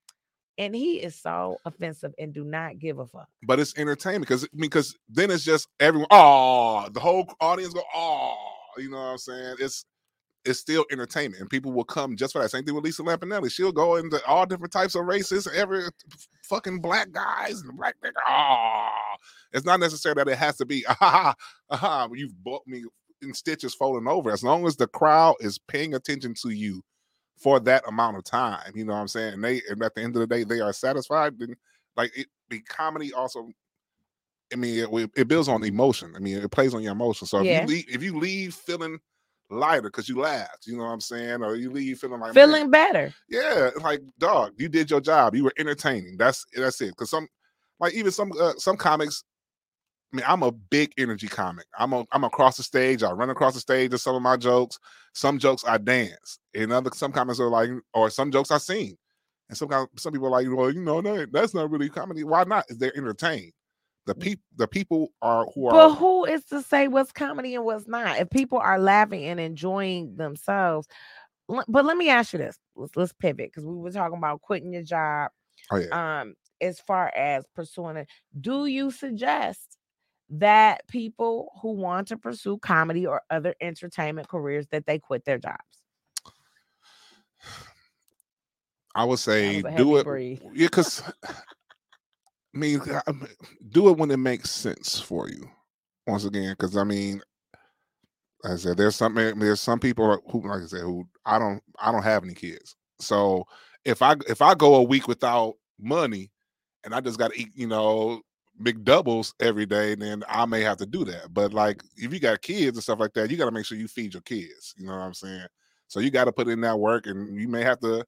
and he is so offensive and do not give a fuck. But it's entertainment because because then it's just everyone. Oh, the whole audience go. Oh, you know what I'm saying? It's it's still entertainment, and people will come just for that. Same thing with Lisa Lampanelli. She'll go into all different types of races. Every fucking black guys and black nigga. Oh, it's not necessary that it has to be. Ah ha ha. You've bought me. And stitches folding over. As long as the crowd is paying attention to you for that amount of time, you know what I'm saying? And they, and at the end of the day, they are satisfied. And like it, the comedy also, I mean, it, it builds on emotion. I mean, it plays on your emotion. So yeah. if you leave, if you leave feeling lighter because you laughed, you know what I'm saying, or you leave feeling like feeling man, better. Yeah, like dog, you did your job. You were entertaining. That's that's it. Because some, like even some uh, some comics. I mean, I'm a big energy comic. I'm a, I'm across the stage. I run across the stage with some of my jokes. Some jokes I dance. And other some comments are like, or some jokes I sing. And some some people are like, well, you know, that, that's not really comedy. Why not? They're entertained. The people the people are who are. But who is to say what's comedy and what's not? If people are laughing and enjoying themselves. But let me ask you this. Let's, let's pivot because we were talking about quitting your job. Oh yeah. Um, as far as pursuing it, do you suggest that people who want to pursue comedy or other entertainment careers that they quit their jobs? I would say do it. Breathe. Yeah, because I mean, do it when it makes sense for you. Once again, because I mean, like I said, there's some there's some people who, like I said, who I don't I don't have any kids. So if I if I go a week without money, and I just got to eat, you know. Big doubles every day, then I may have to do that. But like if you got kids and stuff like that, you got to make sure you feed your kids. You know what I'm saying? So you got to put in that work, and you may have to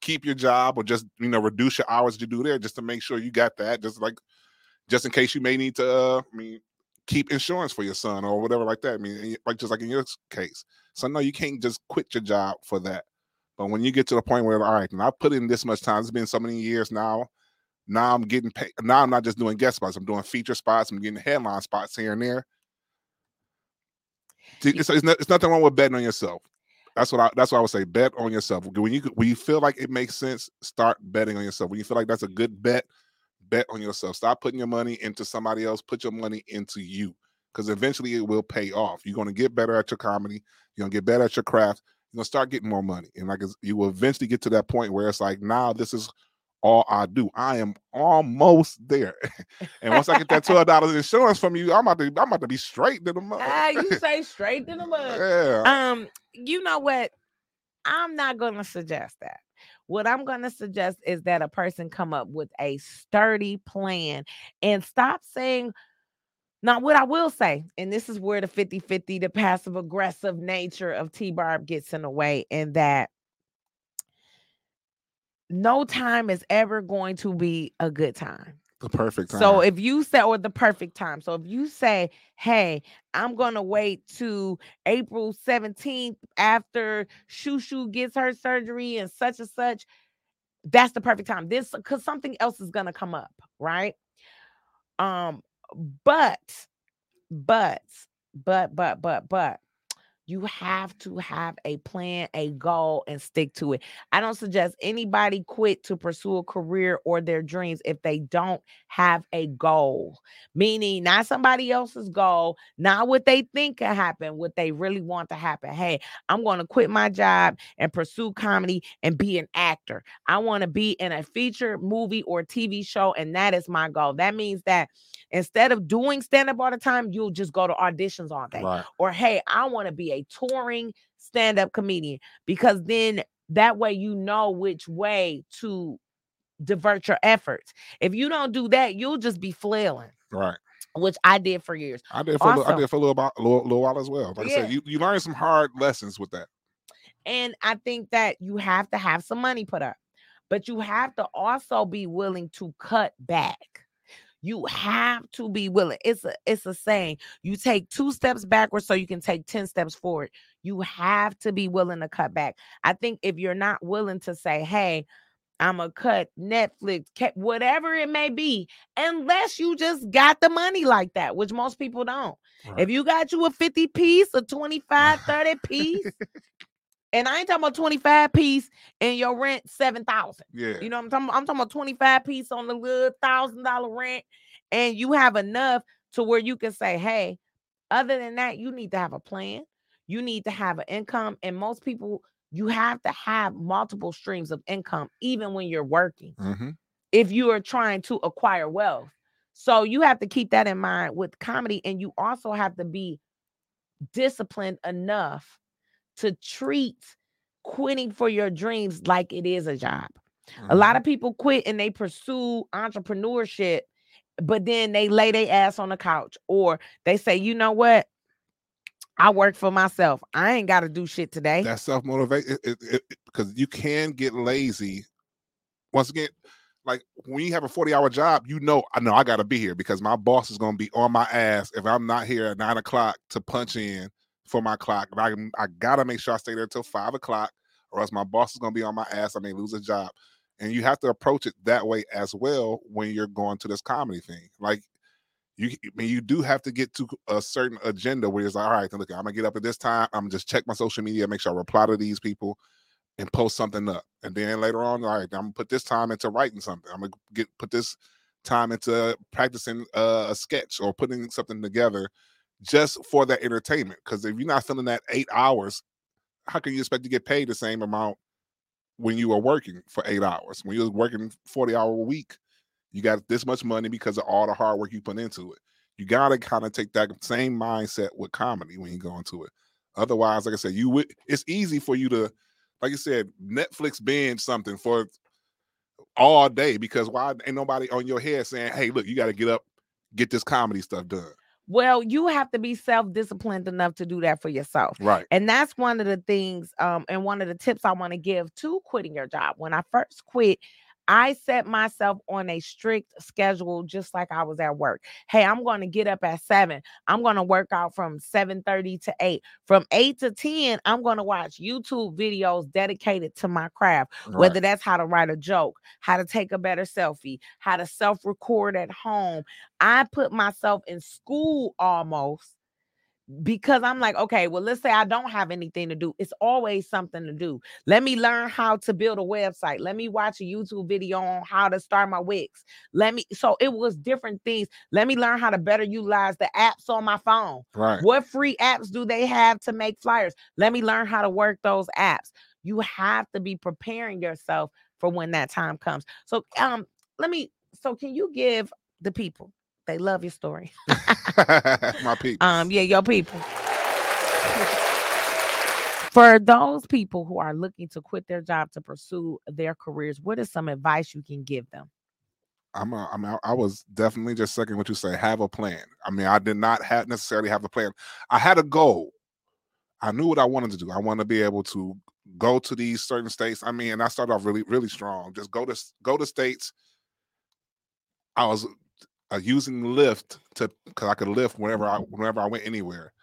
keep your job or just, you know, reduce your hours you do there just to make sure you got that. Just like just in case you may need to uh, I mean keep insurance for your son or whatever like that. I mean, like just like in your case. So no, you can't just quit your job for that. But when you get to the point where all right, and I put in this much time, it's been so many years now. Now I'm getting paid. Now I'm not just doing guest spots. I'm doing feature spots. I'm getting headline spots here and there. It's, it's, not, it's nothing wrong with betting on yourself. That's what I. That's what I would say. Bet on yourself. When you when you feel like it makes sense, start betting on yourself. When you feel like that's a good bet, bet on yourself. Stop putting your money into somebody else. Put your money into you, because eventually it will pay off. You're going to get better at your comedy. You're going to get better at your craft. You're going to start getting more money, and like you will eventually get to that point where it's like, now this is all I do. I am almost there. And once I get that twelve dollars insurance from you, I'm about to I'm about to be straight to the mug. Ah, you say straight to the mug. Yeah. Um, you know what? I'm not gonna suggest that. What I'm gonna suggest is that a person come up with a sturdy plan and stop saying. Now, what I will say, and this is where the fifty-fifty, the passive aggressive nature of T-Barb gets in the way, in that no time is ever going to be a good time. The perfect time. So if you say, or the perfect time. So if you say, hey, I'm going to wait to April seventeenth after Shushu gets her surgery and such and such, that's the perfect time. This, because something else is going to come up, right? Um, But, but, but, but, but, but. You have to have a plan, a goal, and stick to it. I don't suggest anybody quit to pursue a career or their dreams if they don't have a goal, meaning not somebody else's goal, not what they think can happen, what they really want to happen. Hey, I'm going to quit my job and pursue comedy and be an actor. I want to be in a feature movie or T V show, and that is my goal. That means that instead of doing stand-up all the time, you'll just go to auditions all day. Right. Or, hey, I want to be a touring stand-up comedian, because then that way you know which way to divert your efforts. If you don't do that, you'll just be flailing. Right. Which I did for years. I did for, also, I did for a little, a little, a little while as well. Like yeah. I said, you, you learn some hard lessons with that. And I think that you have to have some money put up, but you have to also be willing to cut back. You have to be willing. It's a it's a saying. You take two steps backwards so you can take ten steps forward. You have to be willing to cut back. I think if you're not willing to say, hey, I'm going to cut Netflix, whatever it may be, unless you just got the money like that, which most people don't. Right. If you got you a fifty piece, a twenty-five, thirty piece, and I ain't talking about twenty-five piece and your rent seven thousand dollars. Yeah. You know what I'm talking about? I'm talking about twenty-five piece on the little one thousand dollars rent, and you have enough to where you can say, hey, other than that, you need to have a plan. You need to have an income, and most people, you have to have multiple streams of income, even when you're working, mm-hmm. if you are trying to acquire wealth. So you have to keep that in mind with comedy, and you also have to be disciplined enough to treat quitting for your dreams like it is a job. Mm-hmm. A lot of people quit and they pursue entrepreneurship, but then they lay their ass on the couch, or they say, you know what? I work for myself. I ain't got to do shit today. That's self-motivation, because you can get lazy. Once again, like when you have a forty-hour job, you know, I know I got to be here because my boss is going to be on my ass if I'm not here at nine o'clock to punch in for my clock. I, I got to make sure I stay there till five o'clock or else my boss is going to be on my ass. I may lose a job. And you have to approach it that way as well when you're going to this comedy thing. Like, You, I mean, you do have to get to a certain agenda where it's like, all right, then look, I'm gonna get up at this time. I'm just check my social media, make sure I reply to these people, and post something up. And then later on, all right, I'm gonna put this time into writing something. I'm gonna get put this time into practicing uh, a sketch or putting something together, just for that entertainment. Because if you're not filling that eight hours, how can you expect to get paid the same amount when you are working for eight hours? When you're working forty hour a week, you got this much money because of all the hard work you put into it. You got to kind of take that same mindset with comedy when you go into it. Otherwise, like I said, you would, it's easy for you to, like I said, Netflix binge something for all day, because why ain't nobody on your head saying, hey, look, you got to get up, get this comedy stuff done. Well, you have to be self-disciplined enough to do that for yourself. Right. And that's one of the things um, and one of the tips I want to give to quitting your job. When I first quit, I set myself on a strict schedule, just like I was at work. Hey, I'm going to get up at seven. I'm going to work out from seven thirty to eight. From eight to ten, I'm going to watch YouTube videos dedicated to my craft, right. Whether that's how to write a joke, how to take a better selfie, how to self-record at home. I put myself in school almost, because I'm like, okay, well, let's say I don't have anything to do. It's always something to do. Let me learn how to build a website. Let me watch a YouTube video on how to start my Wix. Let me, so it was different things. Let me learn how to better utilize the apps on my phone. Right. What free apps do they have to make flyers? Let me learn how to work those apps. You have to be preparing yourself for when that time comes. So, um, let me, so can you give the people, they love your story. My people. Um, yeah, your people. For those people who are looking to quit their job to pursue their careers, what is some advice you can give them? I'm a, I'm a, I was definitely just second what you say. Have a plan. I mean, I did not have necessarily have a plan. I had a goal. I knew what I wanted to do. I wanted to be able to go to these certain states. I mean, and I started off really, really strong. Just go to go to states. I was... Uh, using Lyft to, because I could Lyft whenever I whenever I went anywhere.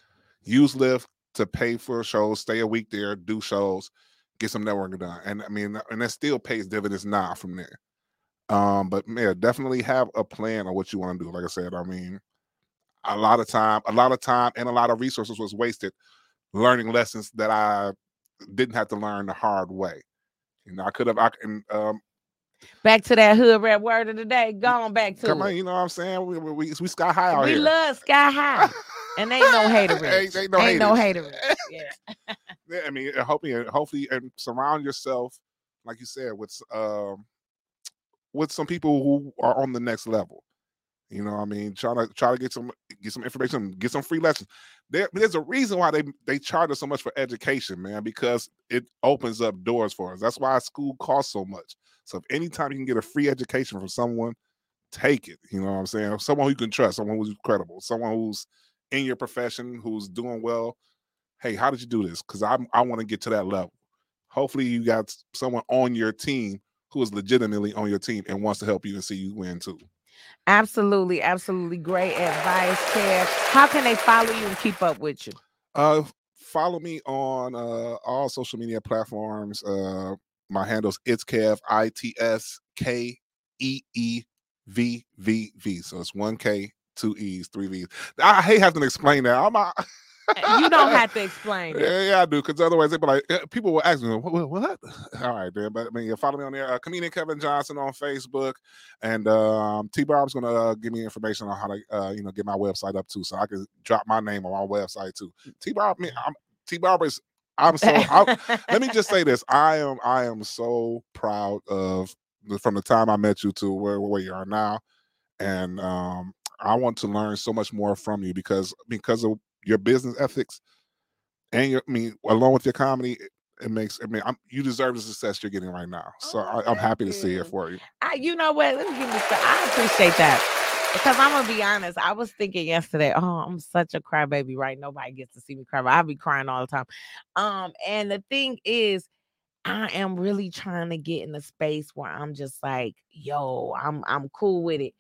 Use Lyft to pay for shows, stay a week there, do shows, get some networking done. And I mean, and that still pays dividends now from there. Um, but yeah, definitely have a plan on what you want to do. Like I said, I mean, a lot of time, a lot of time and a lot of resources was wasted learning lessons that I didn't have to learn the hard way. You know, I could have, I can, um, back to that hood rat word of the day. Gone back to Come it. on, you know what I'm saying? We we, we, we sky high out we here. We love sky high. And ain't no hater. ain't, ain't no ain't hater. No yeah. yeah. I mean, hopefully, hopefully, and surround yourself, like you said, with um, with some people who are on the next level. You know what I mean? Try to try to get some get some information, get some free lessons. There, there's a reason why they they charge us so much for education, man, because it opens up doors for us. That's why school costs so much. So if anytime you can get a free education from someone, take it. You know what I'm saying? Someone who you can trust, someone who's credible, someone who's in your profession, who's doing well. Hey, how did you do this? Because I I want to get to that level. Hopefully you got someone on your team who is legitimately on your team and wants to help you and see you win too. Absolutely. Absolutely. Great advice, Kev. How can they follow you and keep up with you? Uh, follow me on uh, all social media platforms. Uh, My handle's it's Kev, I T S K E E V V V. So it's one K, two E's, three V's. I hate having to explain that. I'm a... You don't have to explain it. Yeah, yeah I do, because otherwise they be like, people will ask me, what? what? All right, dude. But I mean, follow me on there. Uh, comedian Kevin Johnson on Facebook, and um, T Barb's gonna uh, give me information on how to, uh, you know, get my website up too, so I can drop my name on my website too. T Barb, I mean, T Barb is. I'm so. I, let me just say this: I am. I am so proud of from the time I met you to where, where you are now, and um, I want to learn so much more from you because because of your business ethics and your. I mean, along with your comedy, it, it makes. I mean, I'm, you deserve the success you're getting right now. So oh, I, I'm happy you. to see it for you. I, you know what? Let me give this. I appreciate that. Because I'm going to be honest, I was thinking yesterday, oh, I'm such a crybaby, right? Nobody gets to see me cry, but I'll be crying all the time. Um, and the thing is, I am really trying to get in a space where I'm just like, yo, I'm I'm cool with it.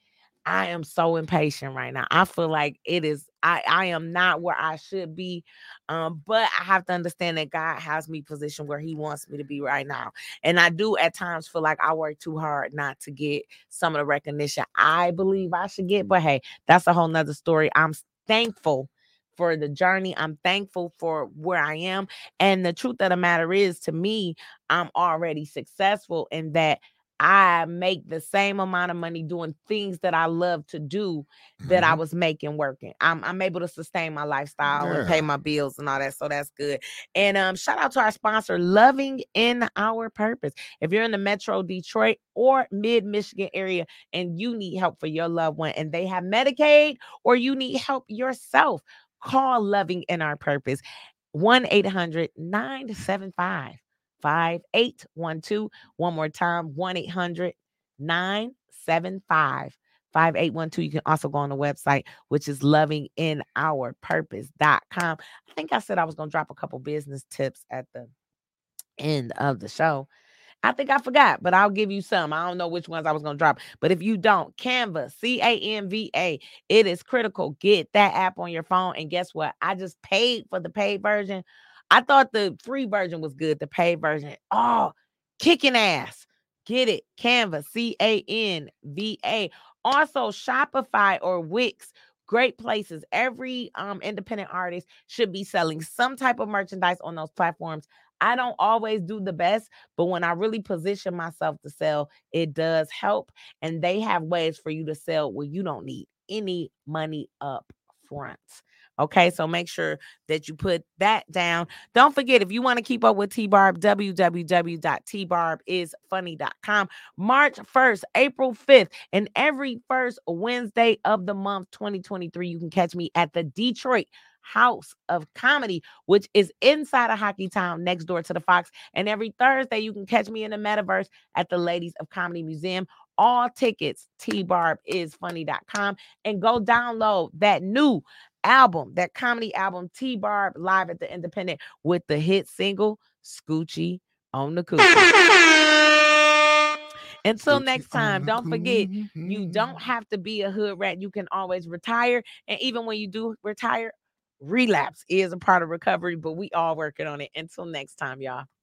I am so impatient right now. I feel like it is, I, I am not where I should be. Um, but I have to understand that God has me positioned where he wants me to be right now. And I do at times feel like I work too hard not to get some of the recognition I believe I should get. But hey, that's a whole nother story. I'm thankful for the journey. I'm thankful for where I am. And the truth of the matter is, to me, I'm already successful in that I make the same amount of money doing things that I love to do that mm-hmm. I was making working. I'm I'm able to sustain my lifestyle yeah. and pay my bills and all that, so that's good. And um, shout out to our sponsor, Loving In Our Purpose. If you're in the Metro Detroit or Mid-Michigan area and you need help for your loved one and they have Medicaid or you need help yourself, call Loving In Our Purpose, one eight hundred nine seven five five eight one two. One more time, one eight hundred nine seven five five eight one two. You can also go on the website, which is loving in our purpose dot com. I think I said I was going to drop a couple business tips at the end of the show. I think I forgot, but I'll give you some. I don't know which ones I was going to drop, but if you don't, Canva, C A N V A, it is critical. Get that app on your phone, and guess what? I just paid for the paid version. I thought the free version was good. The paid version, oh, kicking ass. Get it. Canva, C A N V A. Also, Shopify or Wix, great places. Every um, independent artist should be selling some type of merchandise on those platforms. I don't always do the best, but when I really position myself to sell, it does help. And they have ways for you to sell where you don't need any money up front. Okay, so make sure that you put that down. Don't forget, if you want to keep up with T-Barb, w w w dot t barb is funny dot com. March first, April fifth, and every first Wednesday of the month twenty twenty-three, you can catch me at the Detroit House of Comedy, which is inside of Hockey Town, next door to the Fox. And every Thursday, you can catch me in the metaverse at the Ladies of Comedy Museum. All tickets, t barb is funny dot com. And go download that new album, that comedy album, T-Barb Live at the Independent, with the hit single Scoochie on the Coochie. Until next time, don't forget, you don't have to be a hood rat. You can always retire. And even when you do retire, relapse is a part of recovery, but we all working on it. Until next time, y'all.